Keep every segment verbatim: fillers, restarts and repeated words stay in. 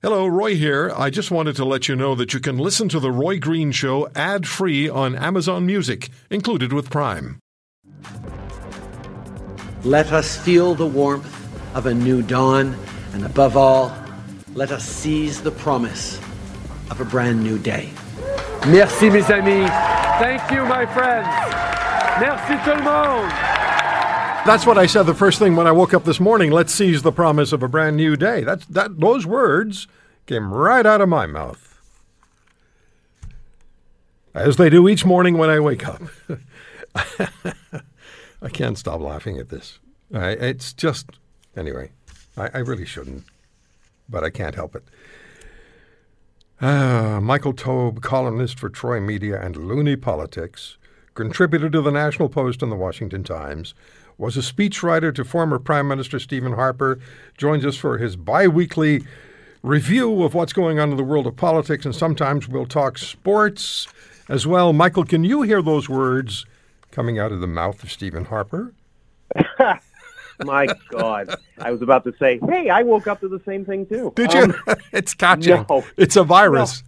Hello, Roy here. I just wanted to let you know that you can listen to The Roy Green Show ad-free on Amazon Music, included with Prime. Let us feel the warmth of a new dawn, and above all, let us seize the promise of a brand new day. Merci, mes amis. Thank you, my friends. Merci, tout le monde. That's what I said the first thing when I woke up this morning. Let's seize the promise of a brand new day. That's, that, those words came right out of my mouth. As they do each morning when I wake up. I can't stop laughing at this. I, it's just, anyway, I, I really shouldn't, but I can't help it. Uh, Michael Taube, columnist for Troy Media and Looney Politics, contributor to the National Post and the Washington Times, was a speechwriter to former Prime Minister Stephen Harper, joins us for his biweekly review of what's going on in the world of politics, and sometimes we'll talk sports as well. Michael, can you hear those words coming out of the mouth of Stephen Harper? My God. I was about to say, hey, I woke up to the same thing, too. Did um, you? It's catching. No. It's a virus.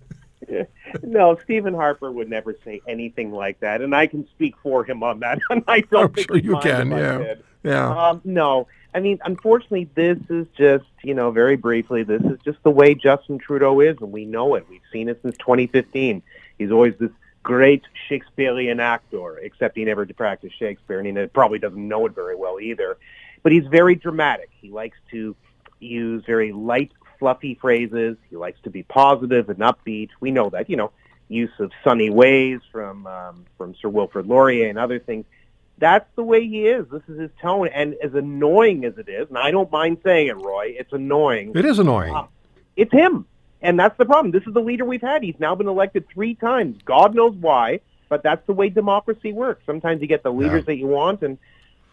No. no, Stephen Harper would never say anything like that, and I can speak for him on that. I don't I'm think sure you can, yeah. yeah. Um, no, I mean, unfortunately, this is just, you know, very briefly, this is just the way Justin Trudeau is, and we know it. We've seen it since twenty fifteen. He's always this great Shakespearean actor, except he never practiced Shakespeare, and he probably doesn't know it very well either. But he's very dramatic. He likes to use very light, fluffy phrases. He likes to be positive and upbeat. We know that, you know, use of sunny ways from um, from Sir Wilfrid Laurier and other things. That's the way he is. This is his tone. And as annoying as it is, and I don't mind saying it, Roy, it's annoying. It is annoying. Uh, it's him. And that's the problem. This is the leader we've had. He's now been elected three times. God knows why, but that's the way democracy works. Sometimes you get the leaders yeah. that you want, and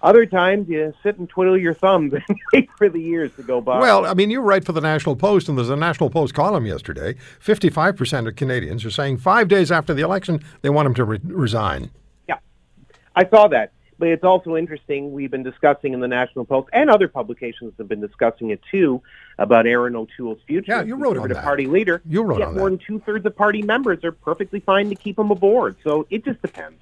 other times you sit and twiddle your thumbs and wait for the years to go by. Well, I mean, you write for the National Post, and there's a National Post column yesterday. fifty-five percent of Canadians are saying five days after the election they want him to re- resign. Yeah, I saw that. But it's also interesting, we've been discussing in the National Post, and other publications have been discussing it too, about Aaron O'Toole's future. Yeah, you wrote on that. Party leader. You wrote on that. More than two-thirds of party members are perfectly fine to keep him aboard. So it just depends.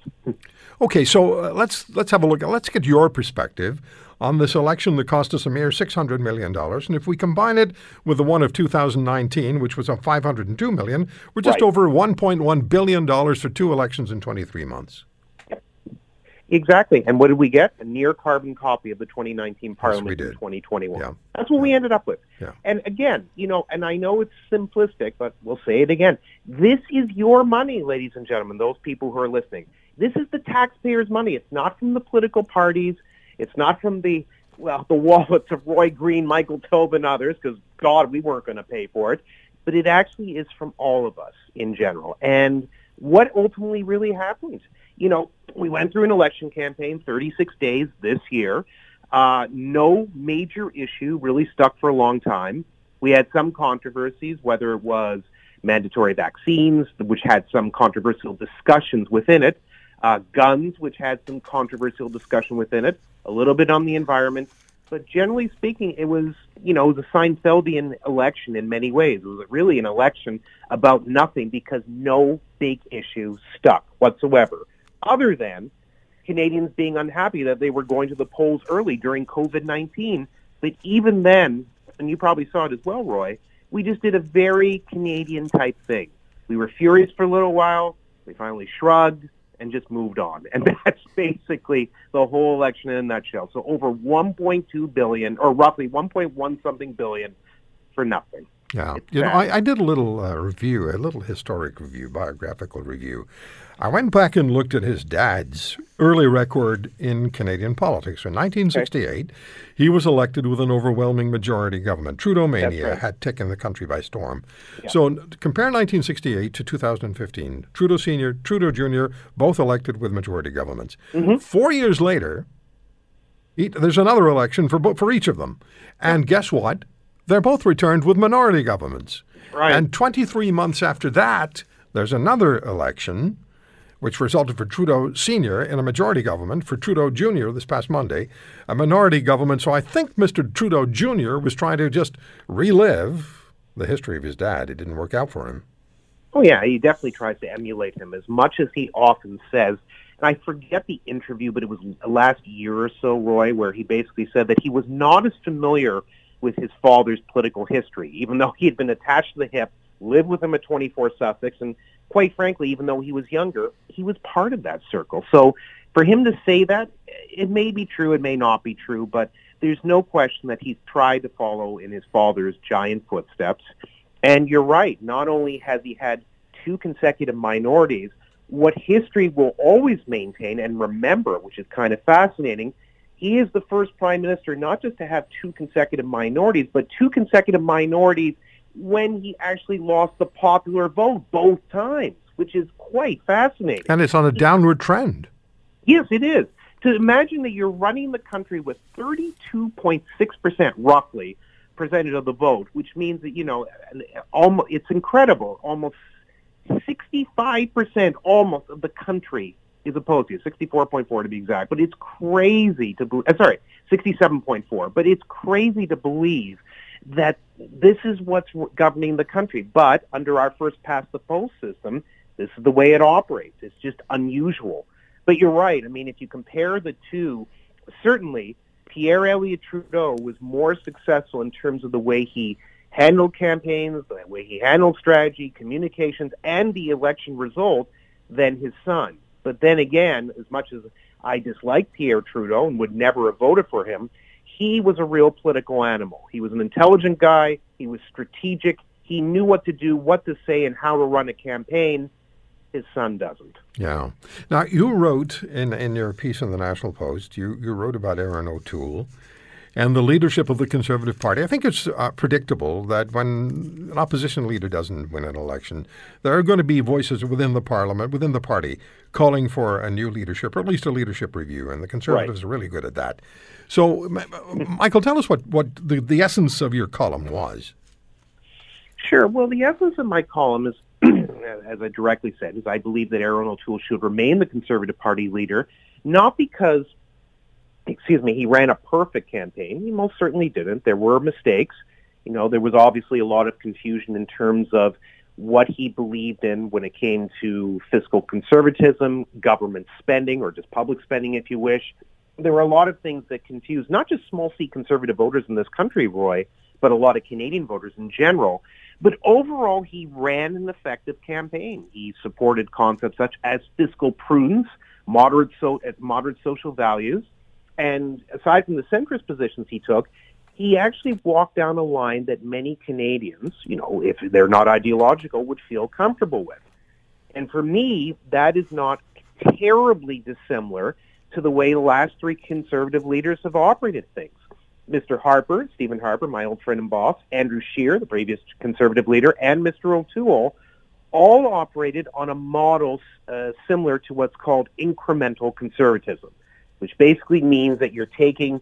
Okay, so uh, let's let's have a look. Let's get your perspective on this election that cost us a mere six hundred million dollars. And if we combine it with the one of two thousand nineteen, which was a five hundred two million dollars, we're just right. over one point one billion dollars for two elections in twenty-three months. Exactly. And what did we get? A near carbon copy of the twenty nineteen Parliament yes, in twenty twenty-one. Yeah. That's what yeah. we ended up with. Yeah. And again, you know, and I know it's simplistic, but we'll say it again. This is your money, ladies and gentlemen, those people who are listening. This is the taxpayers' money. It's not from the political parties. It's not from the, well, the wallets of Roy Green, Michael Taube, and others, because, God, we weren't going to pay for it. But it actually is from all of us in general. And what ultimately really happened? You know, we went through an election campaign, thirty-six days this year. Uh, no major issue really stuck for a long time. We had some controversies, whether it was mandatory vaccines, which had some controversial discussions within it, uh, guns, which had some controversial discussion within it, a little bit on the environment. But generally speaking, it was, you know, the Seinfeldian election in many ways. It was really an election about nothing because no big issue stuck whatsoever, other than Canadians being unhappy that they were going to the polls early during COVID nineteen. But even then, and you probably saw it as well, Roy, we just did a very Canadian type thing. We were furious for a little while. We finally shrugged and just moved on. And that's basically the whole election in a nutshell. So over one point two billion, or roughly one point one something billion for nothing. Yeah. It's you know, I, I did a little uh, review, a little historic review, biographical review. I went back and looked at his dad's early record in Canadian politics. In nineteen sixty-eight, okay. he was elected with an overwhelming majority government. Trudeau mania right. had taken the country by storm. Yeah. So compare nineteen sixty-eight to two thousand fifteen. Trudeau Senior, Trudeau Junior, both elected with majority governments. Mm-hmm. Four years later, there's another election for for each of them. And guess what? They're both returned with minority governments. Right. And twenty-three months after that, there's another election, which resulted for Trudeau Senior in a majority government, for Trudeau Junior this past Monday, a minority government. So I think Mister Trudeau Junior was trying to just relive the history of his dad, it didn't work out for him. Oh, yeah, he definitely tries to emulate him as much as he often says. And I forget the interview, but it was last year or so, Roy, where he basically said that he was not as familiar with his father's political history, even though he had been attached to the hip, lived with him at twenty-four Sussex, and quite frankly, even though he was younger, he was part of that circle. So for him to say that, it may be true, it may not be true, but there's no question that he's tried to follow in his father's giant footsteps. And you're right, not only has he had two consecutive minorities, what history will always maintain and remember, which is kind of fascinating, he is the first prime minister not just to have two consecutive minorities, but two consecutive minorities when he actually lost the popular vote both times, which is quite fascinating. And it's on a downward trend. Yes, it is. To imagine that you're running the country with thirty-two point six percent roughly percentage of the vote, which means that, you know, almost, it's incredible, almost sixty-five percent almost of the country is opposed to you, sixty-four point four to be exact. But it's crazy to believe, uh, sorry, sixty-seven point four, but it's crazy to believe that this is what's governing the country. But under our first-past-the-post system, this is the way it operates. It's just unusual. But you're right. I mean, if you compare the two, certainly Pierre Elliott Trudeau was more successful in terms of the way he handled campaigns, the way he handled strategy, communications, and the election result than his son. But then again, as much as I dislike Pierre Trudeau and would never have voted for him, he was a real political animal. He was an intelligent guy. He was strategic. He knew what to do, what to say, and how to run a campaign. His son doesn't. Yeah. Now, you wrote in, in your piece in the National Post, you, you wrote about Aaron O'Toole and the leadership of the Conservative Party. I think it's uh, predictable that when an opposition leader doesn't win an election, there are going to be voices within the parliament, within the party, calling for a new leadership, or at least a leadership review, and the Conservatives right. are really good at that. So, Michael, tell us what, what the, the essence of your column was. Sure. Well, the essence of my column is, as I directly said, is I believe that Aaron O'Toole should remain the Conservative Party leader, not because, excuse me, he ran a perfect campaign. He most certainly didn't. There were mistakes. You know, there was obviously a lot of confusion in terms of what he believed in when it came to fiscal conservatism, government spending, or just public spending, if you wish. There were a lot of things that confused not just small-C conservative voters in this country, Roy, but a lot of Canadian voters in general. But overall, he ran an effective campaign. He supported concepts such as fiscal prudence, moderate, so, moderate social values, and aside from the centrist positions he took, he actually walked down a line that many Canadians, you know, if they're not ideological, would feel comfortable with. And for me, that is not terribly dissimilar to the way the last three Conservative leaders have operated things. Mister Harper, Stephen Harper, my old friend and boss, Andrew Scheer, the previous Conservative leader, and Mister O'Toole all operated on a model uh, similar to what's called incremental conservatism, which basically means that you're taking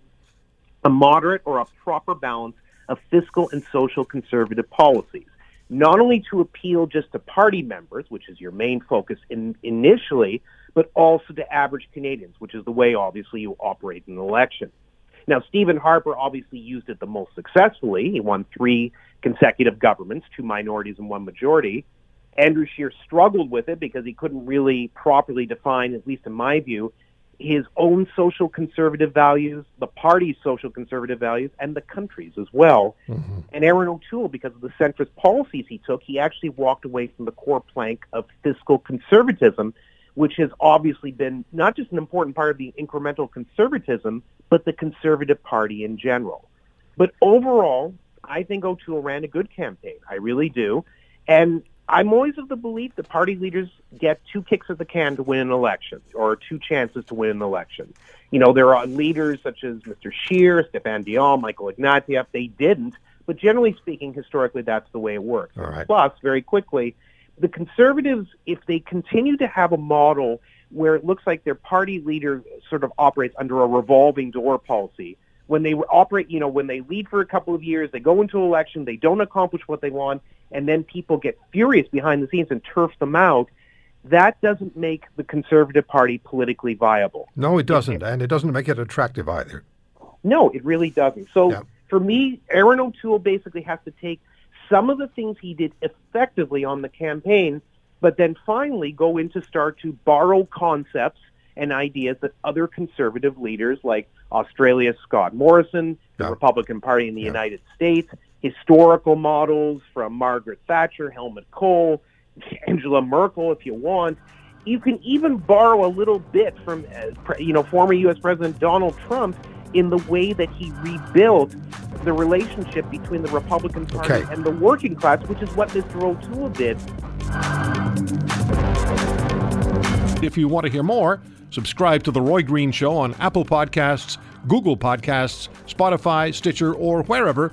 a moderate or a proper balance of fiscal and social conservative policies, not only to appeal just to party members, which is your main focus in, initially, but also to average Canadians, which is the way, obviously, you operate in an election. Now, Stephen Harper obviously used it the most successfully. He won three consecutive governments, two minorities and one majority. Andrew Scheer struggled with it because he couldn't really properly define, at least in my view, his own social conservative values, the party's social conservative values, and the country's as well. Mm-hmm. And Aaron O'Toole, because of the centrist policies he took, he actually walked away from the core plank of fiscal conservatism, which has obviously been not just an important part of the incremental conservatism, but the Conservative Party in general. But overall, I think O'Toole ran a good campaign. I really do. And I'm always of the belief that party leaders get two kicks at the can to win an election, or two chances to win an election. You know, there are leaders such as Mister Scheer, Stéphane Dion, Michael Ignatieff. They didn't. But generally speaking, historically, that's the way it works. All right. Plus, very quickly, the Conservatives, if they continue to have a model where it looks like their party leader sort of operates under a revolving door policy, when they operate, you know, when they lead for a couple of years, they go into election, they don't accomplish what they want, and then people get furious behind the scenes and turf them out, that doesn't make the Conservative Party politically viable. No, it doesn't, and it doesn't make it attractive either. No, it really doesn't. So yeah. For me, Aaron O'Toole basically has to take some of the things he did effectively on the campaign, but then finally go in to start to borrow concepts and ideas that other conservative leaders like Australia's Scott Morrison, the yeah. Republican Party in the yeah. United States, historical models from Margaret Thatcher, Helmut Kohl, Angela Merkel, if you want. You can even borrow a little bit from, you know, former U S President Donald Trump in the way that he rebuilt the relationship between the Republican Party okay. and the working class, which is what Mister O'Toole did. If you want to hear more, subscribe to The Roy Green Show on Apple Podcasts, Google Podcasts, Spotify, Stitcher, or wherever